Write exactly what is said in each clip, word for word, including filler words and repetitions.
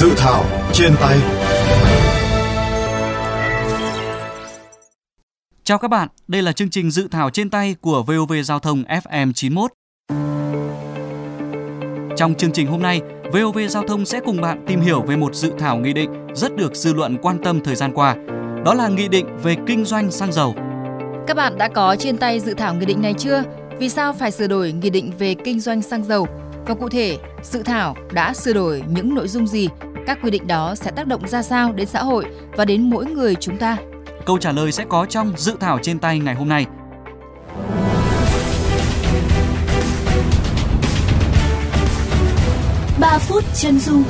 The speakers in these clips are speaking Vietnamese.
Dự thảo trên tay. Chào các bạn, đây là chương trình Dự thảo trên tay của vê o vê Giao thông ép em chín mốt. Trong chương trình hôm nay, vê o vê Giao thông sẽ cùng bạn tìm hiểu về một dự thảo nghị định rất được dư luận quan tâm thời gian qua. Đó là nghị định về kinh doanh xăng dầu. Các bạn đã có trên tay dự thảo nghị định này chưa? Vì sao phải sửa đổi nghị định về kinh doanh xăng dầu? Và cụ thể, dự thảo đã sửa đổi những nội dung gì? Các quy định đó sẽ tác động ra sao đến xã hội và đến mỗi người chúng ta? Câu trả lời sẽ có trong dự thảo trên tay ngày hôm nay. ba phút chân dung.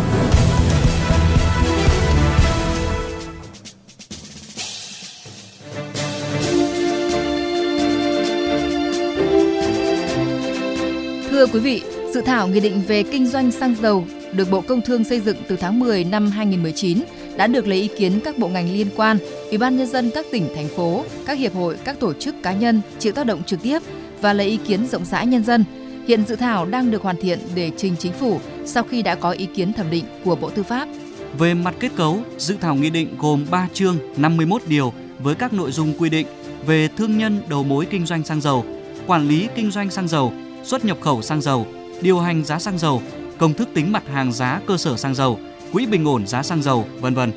Thưa quý vị, dự thảo nghị định về kinh doanh xăng dầu được Bộ Công Thương xây dựng từ tháng mười năm hai nghìn không trăm mười chín đã được lấy ý kiến các bộ ngành liên quan, Ủy ban Nhân dân các tỉnh, thành phố, các hiệp hội, các tổ chức cá nhân chịu tác động trực tiếp và lấy ý kiến rộng rãi nhân dân. Hiện dự thảo đang được hoàn thiện để trình Chính phủ sau khi đã có ý kiến thẩm định của Bộ Tư pháp. Về mặt kết cấu, dự thảo nghị định gồm ba chương, năm mươi mốt điều với các nội dung quy định về thương nhân đầu mối kinh doanh xăng dầu, quản lý kinh doanh xăng dầu, xuất nhập khẩu xăng dầu, điều hành giá xăng dầu, công thức tính mặt hàng giá cơ sở xăng dầu, quỹ bình ổn giá xăng dầu, vân vân.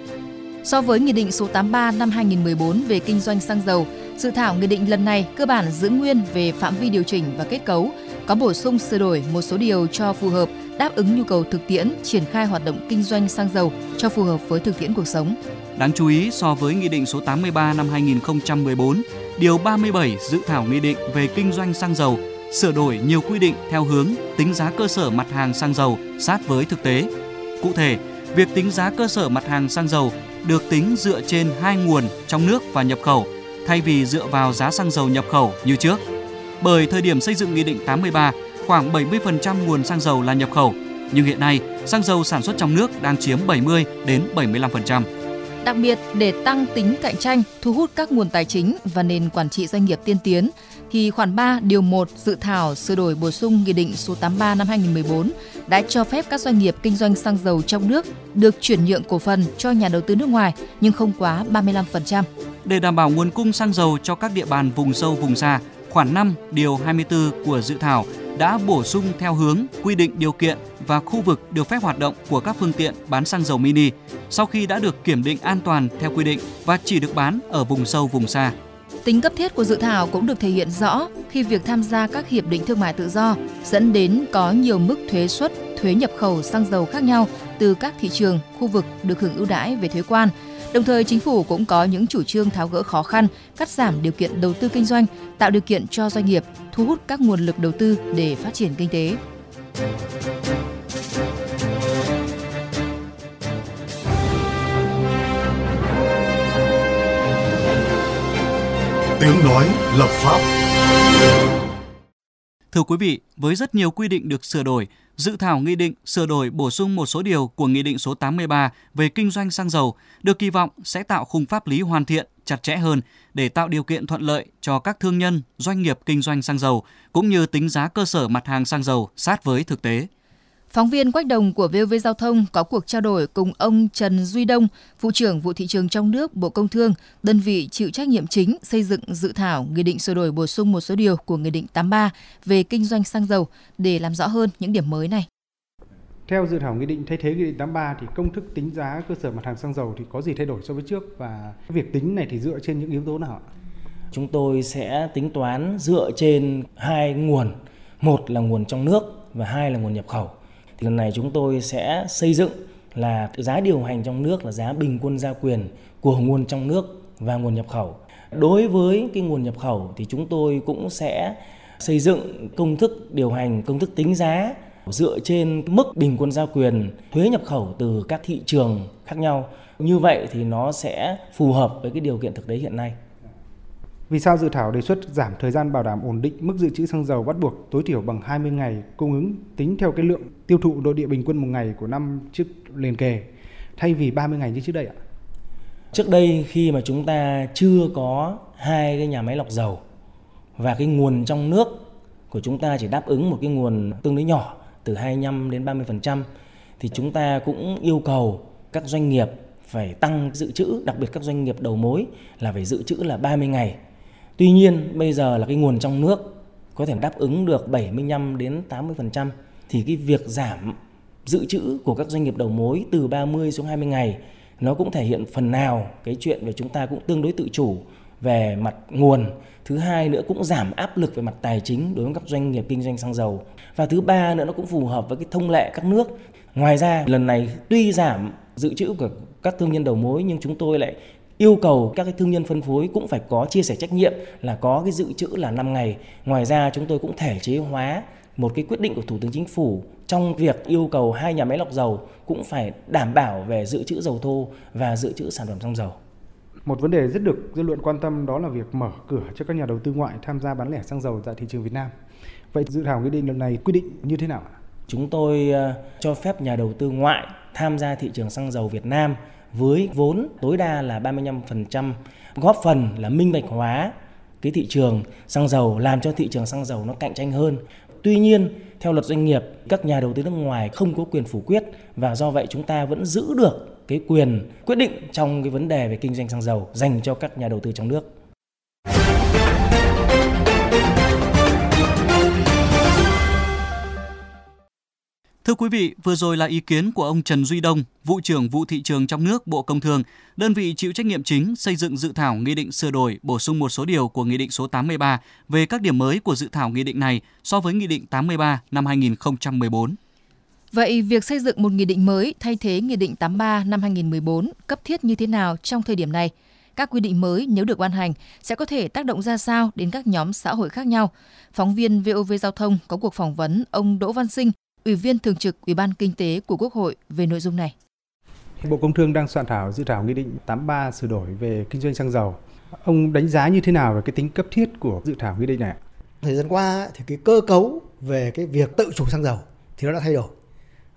So với Nghị định số tám mươi ba năm hai nghìn không trăm mười bốn về kinh doanh xăng dầu, dự thảo nghị định lần này cơ bản giữ nguyên về phạm vi điều chỉnh và kết cấu, có bổ sung sửa đổi một số điều cho phù hợp, đáp ứng nhu cầu thực tiễn triển khai hoạt động kinh doanh xăng dầu cho phù hợp với thực tiễn cuộc sống. Đáng chú ý, so với Nghị định số tám mươi ba năm hai nghìn không trăm mười bốn, điều ba mươi bảy dự thảo nghị định về kinh doanh xăng dầu sửa đổi nhiều quy định theo hướng tính giá cơ sở mặt hàng xăng dầu sát với thực tế. Cụ thể, việc tính giá cơ sở mặt hàng xăng dầu được tính dựa trên hai nguồn trong nước và nhập khẩu, thay vì dựa vào giá xăng dầu nhập khẩu như trước. Bởi thời điểm xây dựng Nghị định tám mươi ba, khoảng bảy mươi phần trăm nguồn xăng dầu là nhập khẩu, nhưng hiện nay xăng dầu sản xuất trong nước đang chiếm bảy mươi đến bảy mươi lăm phần trăm. Đặc biệt, để tăng tính cạnh tranh, thu hút các nguồn tài chính và nền quản trị doanh nghiệp tiên tiến, thì khoản ba điều một dự thảo sửa đổi bổ sung Nghị định số tám mươi ba năm hai nghìn không trăm mười bốn đã cho phép các doanh nghiệp kinh doanh xăng dầu trong nước được chuyển nhượng cổ phần cho nhà đầu tư nước ngoài nhưng không quá ba mươi lăm phần trăm. Để đảm bảo nguồn cung xăng dầu cho các địa bàn vùng sâu vùng xa, khoản năm điều hai mươi tư của dự thảo đã bổ sung theo hướng quy định điều kiện và khu vực được phép hoạt động của các phương tiện bán xăng dầu mini sau khi đã được kiểm định an toàn theo quy định và chỉ được bán ở vùng sâu vùng xa. Tính cấp thiết của dự thảo cũng được thể hiện rõ khi việc tham gia các hiệp định thương mại tự do dẫn đến có nhiều mức thuế suất, thuế nhập khẩu xăng dầu khác nhau từ các thị trường, khu vực được hưởng ưu đãi về thuế quan. Đồng thời, Chính phủ cũng có những chủ trương tháo gỡ khó khăn, cắt giảm điều kiện đầu tư kinh doanh, tạo điều kiện cho doanh nghiệp, thu hút các nguồn lực đầu tư để phát triển kinh tế. Tiếng nói lập pháp. Thưa quý vị, với rất nhiều quy định được sửa đổi, dự thảo nghị định sửa đổi bổ sung một số điều của Nghị định số tám mươi ba về kinh doanh xăng dầu được kỳ vọng sẽ tạo khung pháp lý hoàn thiện, chặt chẽ hơn để tạo điều kiện thuận lợi cho các thương nhân, doanh nghiệp kinh doanh xăng dầu cũng như tính giá cơ sở mặt hàng xăng dầu sát với thực tế. Phóng viên Quách Đồng của vê o vê Giao thông có cuộc trao đổi cùng ông Trần Duy Đông, vụ trưởng vụ thị trường trong nước Bộ Công Thương, đơn vị chịu trách nhiệm chính xây dựng dự thảo Nghị định sửa đổi bổ sung một số điều của Nghị định tám mươi ba về kinh doanh xăng dầu để làm rõ hơn những điểm mới này. Theo dự thảo Nghị định thay thế Nghị định tám mươi ba thì công thức tính giá cơ sở mặt hàng xăng dầu thì có gì thay đổi so với trước và việc tính này thì dựa trên những yếu tố nào? Chúng tôi sẽ tính toán dựa trên hai nguồn, một là nguồn trong nước và hai là nguồn nhập khẩu. Lần này chúng tôi sẽ xây dựng là giá điều hành trong nước là giá bình quân gia quyền của nguồn trong nước và nguồn nhập khẩu. Đối với cái nguồn nhập khẩu thì chúng tôi cũng sẽ xây dựng công thức điều hành, công thức tính giá dựa trên mức bình quân gia quyền thuế nhập khẩu từ các thị trường khác nhau. Như vậy thì nó sẽ phù hợp với cái điều kiện thực tế hiện nay. Vì sao dự thảo đề xuất giảm thời gian bảo đảm ổn định mức dự trữ xăng dầu bắt buộc tối thiểu bằng hai mươi ngày cung ứng tính theo cái lượng tiêu thụ nội địa bình quân một ngày của năm trước liền kề thay vì ba mươi ngày như trước đây ạ? Trước đây khi mà chúng ta chưa có hai cái nhà máy lọc dầu và cái nguồn trong nước của chúng ta chỉ đáp ứng một cái nguồn tương đối nhỏ từ hai mươi lăm đến ba mươi phần trăm thì chúng ta cũng yêu cầu các doanh nghiệp phải tăng dự trữ, đặc biệt các doanh nghiệp đầu mối là phải dự trữ là ba mươi ngày. Tuy nhiên bây giờ là cái nguồn trong nước có thể đáp ứng được bảy mươi lăm đến tám mươi phần trăm, thì cái việc giảm dự trữ của các doanh nghiệp đầu mối từ ba mươi xuống hai mươi ngày nó cũng thể hiện phần nào cái chuyện về chúng ta cũng tương đối tự chủ về mặt nguồn. Thứ hai nữa cũng giảm áp lực về mặt tài chính đối với các doanh nghiệp kinh doanh xăng dầu. Và thứ ba nữa nó cũng phù hợp với cái thông lệ các nước. Ngoài ra lần này tuy giảm dự trữ của các thương nhân đầu mối nhưng chúng tôi lại yêu cầu các cái thương nhân phân phối cũng phải có chia sẻ trách nhiệm là có cái dự trữ là năm ngày. Ngoài ra chúng tôi cũng thể chế hóa một cái quyết định của Thủ tướng Chính phủ trong việc yêu cầu hai nhà máy lọc dầu cũng phải đảm bảo về dự trữ dầu thô và dự trữ sản phẩm xăng dầu. Một vấn đề rất được dư luận quan tâm đó là việc mở cửa cho các nhà đầu tư ngoại tham gia bán lẻ xăng dầu tại thị trường Việt Nam. Vậy dự thảo nghị định lần này quy định như thế nào ạ? Chúng tôi cho phép nhà đầu tư ngoại tham gia thị trường xăng dầu Việt Nam với vốn tối đa là ba mươi lăm phần trăm, góp phần là minh bạch hóa cái thị trường xăng dầu, làm cho thị trường xăng dầu nó cạnh tranh hơn. Tuy nhiên, theo luật doanh nghiệp, các nhà đầu tư nước ngoài không có quyền phủ quyết và do vậy chúng ta vẫn giữ được cái quyền quyết định trong cái vấn đề về kinh doanh xăng dầu dành cho các nhà đầu tư trong nước. Thưa quý vị, vừa rồi là ý kiến của ông Trần Duy Đông, vụ trưởng vụ thị trường trong nước Bộ Công Thương, đơn vị chịu trách nhiệm chính xây dựng dự thảo nghị định sửa đổi, bổ sung một số điều của nghị định số tám mươi ba về các điểm mới của dự thảo nghị định này so với nghị định tám mươi ba năm hai nghìn không trăm mười bốn. Vậy việc xây dựng một nghị định mới thay thế nghị định tám mươi ba năm hai nghìn không trăm mười bốn cấp thiết như thế nào trong thời điểm này? Các quy định mới nếu được ban hành sẽ có thể tác động ra sao đến các nhóm xã hội khác nhau? Phóng viên vê o vê Giao thông có cuộc phỏng vấn ông Đỗ Văn Sinh, Ủy viên Thường trực Ủy ban Kinh tế của Quốc hội về nội dung này. Bộ Công Thương đang soạn thảo dự thảo nghị định tám mươi ba sửa đổi về kinh doanh xăng dầu. Ông đánh giá như thế nào về cái tính cấp thiết của dự thảo nghị định này? Thời gian qua thì cái cơ cấu về cái việc tự chủ xăng dầu thì nó đã thay đổi.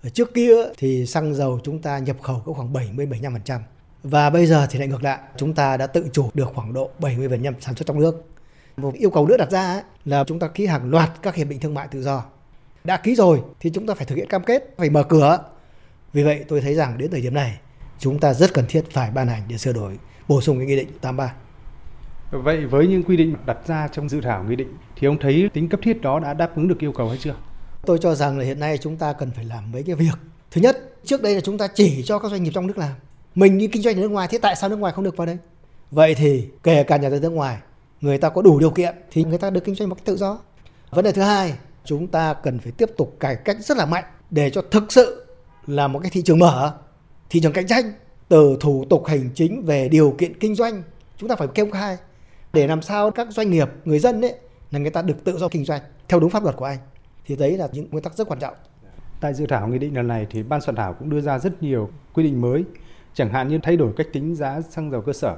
Ở trước kia thì xăng dầu chúng ta nhập khẩu có khoảng bảy mươi đến bảy mươi lăm phần trăm và bây giờ thì lại ngược lại, chúng ta đã tự chủ được khoảng độ bảy mươi phần trăm sản xuất trong nước. Một yêu cầu nữa đặt ra ấy, là chúng ta ký hàng loạt các hiệp định thương mại tự do. Đã ký rồi thì chúng ta phải thực hiện cam kết, phải mở cửa. Vì vậy tôi thấy rằng đến thời điểm này chúng ta rất cần thiết phải ban hành để sửa đổi, bổ sung cái nghị định tám mươi ba. Vậy với những quy định đặt ra trong dự thảo nghị định thì ông thấy tính cấp thiết đó đã đáp ứng được yêu cầu hay chưa? Tôi cho rằng là hiện nay chúng ta cần phải làm mấy cái việc. Thứ nhất, trước đây là chúng ta chỉ cho các doanh nghiệp trong nước làm. Mình đi kinh doanh ở nước ngoài, thế tại sao nước ngoài không được vào đây? Vậy thì kể cả nhà đầu tư nước ngoài, người ta có đủ điều kiện thì người ta được kinh doanh một cách tự do. Vấn đề thứ hai, chúng ta cần phải tiếp tục cải cách rất là mạnh để cho thực sự là một cái thị trường mở, thị trường cạnh tranh, từ thủ tục hành chính về điều kiện kinh doanh chúng ta phải công khai để làm sao các doanh nghiệp, người dân ấy là người ta được tự do kinh doanh theo đúng pháp luật của Anh. Thì đấy là những nguyên tắc rất quan trọng. Tại dự thảo nghị định lần này thì ban soạn thảo cũng đưa ra rất nhiều quy định mới, chẳng hạn như thay đổi cách tính giá xăng dầu cơ sở,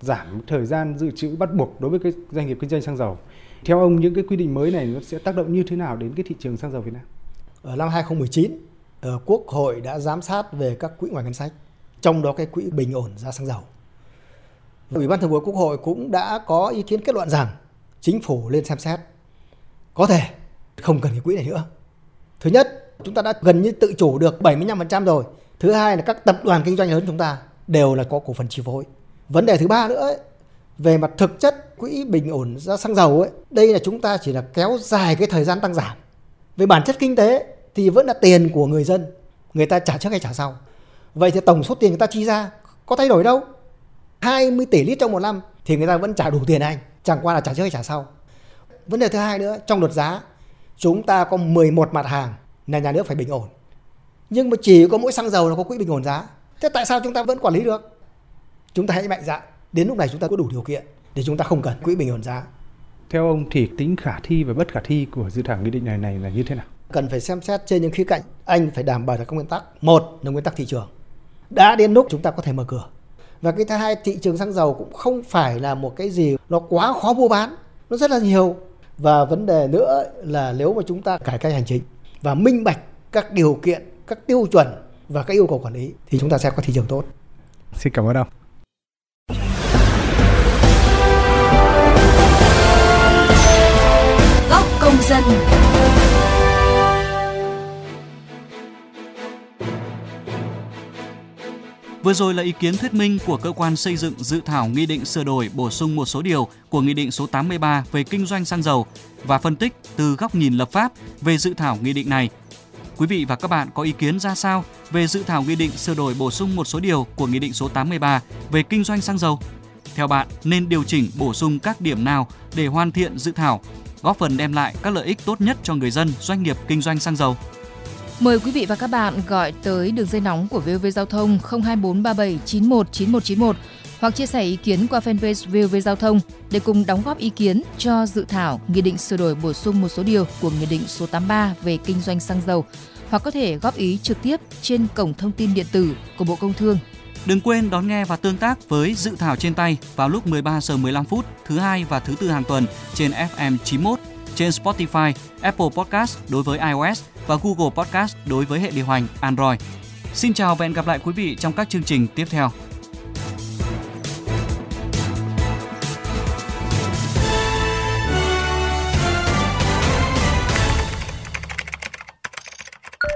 giảm thời gian dự trữ bắt buộc đối với các doanh nghiệp kinh doanh xăng dầu. Theo ông, những cái quy định mới này nó sẽ tác động như thế nào đến cái thị trường xăng dầu Việt Nam? Ở năm hai nghìn không trăm mười chín, Quốc hội đã giám sát về các quỹ ngoài ngân sách, trong đó cái quỹ bình ổn giá xăng dầu. Ủy ban Thường vụ Quốc hội cũng đã có ý kiến kết luận rằng chính phủ lên xem xét có thể không cần cái quỹ này nữa. Thứ nhất, chúng ta đã gần như tự chủ được bảy mươi lăm phần trăm rồi. Thứ hai là các tập đoàn kinh doanh lớn chúng ta đều là có cổ phần chi phối. Vấn đề thứ ba nữa ấy, về mặt thực chất quỹ bình ổn giá xăng dầu ấy, đây là chúng ta chỉ là kéo dài cái thời gian tăng giảm. Về bản chất kinh tế thì vẫn là tiền của người dân, người ta trả trước hay trả sau. Vậy thì tổng số tiền người ta chi ra có thay đổi đâu. hai mươi tỷ lít trong một năm thì người ta vẫn trả đủ tiền Anh, chẳng qua là trả trước hay trả sau. Vấn đề thứ hai nữa, trong luật giá chúng ta có mười một mặt hàng là nhà nước phải bình ổn. Nhưng mà chỉ có mỗi xăng dầu nó có quỹ bình ổn giá. Thế tại sao chúng ta vẫn quản lý được? Chúng ta hãy mạnh dạn. Đến lúc này chúng ta có đủ điều kiện để chúng ta không cần quỹ bình ổn giá. Theo ông thì tính khả thi và bất khả thi của dự thảo nghị định này, này là như thế nào? Cần phải xem xét trên những khía cạnh. Anh phải đảm bảo được các nguyên tắc. Một là nguyên tắc thị trường. Đã đến lúc chúng ta có thể mở cửa. Và cái thứ hai, thị trường xăng dầu cũng không phải là một cái gì nó quá khó mua bán. Nó rất là nhiều. Và vấn đề nữa là nếu mà chúng ta cải cách hành chính và minh bạch các điều kiện, các tiêu chuẩn và các yêu cầu quản lý thì chúng ta sẽ có thị trường tốt. Xin cảm ơn ông. Góc công dân. Vừa rồi là ý kiến thuyết minh của cơ quan xây dựng dự thảo Nghị định sửa đổi bổ sung một số điều của Nghị định số tám mươi ba về kinh doanh xăng dầu và phân tích từ góc nhìn lập pháp về dự thảo nghị định này. Quý vị và các bạn có ý kiến ra sao về dự thảo Nghị định sửa đổi bổ sung một số điều của Nghị định số tám mươi ba về kinh doanh xăng dầu? Theo bạn, nên điều chỉnh bổ sung các điểm nào để hoàn thiện dự thảo, góp phần đem lại các lợi ích tốt nhất cho người dân, doanh nghiệp kinh doanh xăng dầu? Mời quý vị và các bạn gọi tới đường dây nóng của vê o vê Giao thông không hai bốn ba bảy chín một chín một chín một hoặc chia sẻ ý kiến qua fanpage vê o vê Giao thông để cùng đóng góp ý kiến cho dự thảo Nghị định sửa đổi bổ sung một số điều của Nghị định số tám mươi ba về kinh doanh xăng dầu, hoặc có thể góp ý trực tiếp trên cổng thông tin điện tử của Bộ Công Thương. Đừng quên đón nghe và tương tác với dự thảo trên tay vào lúc mười ba giờ mười lăm phút thứ hai và thứ tư hàng tuần trên ép em chín mốt, trên Spotify, Apple Podcast đối với iOS và Google Podcast đối với hệ điều hành Android. Xin chào và hẹn gặp lại quý vị trong các chương trình tiếp theo.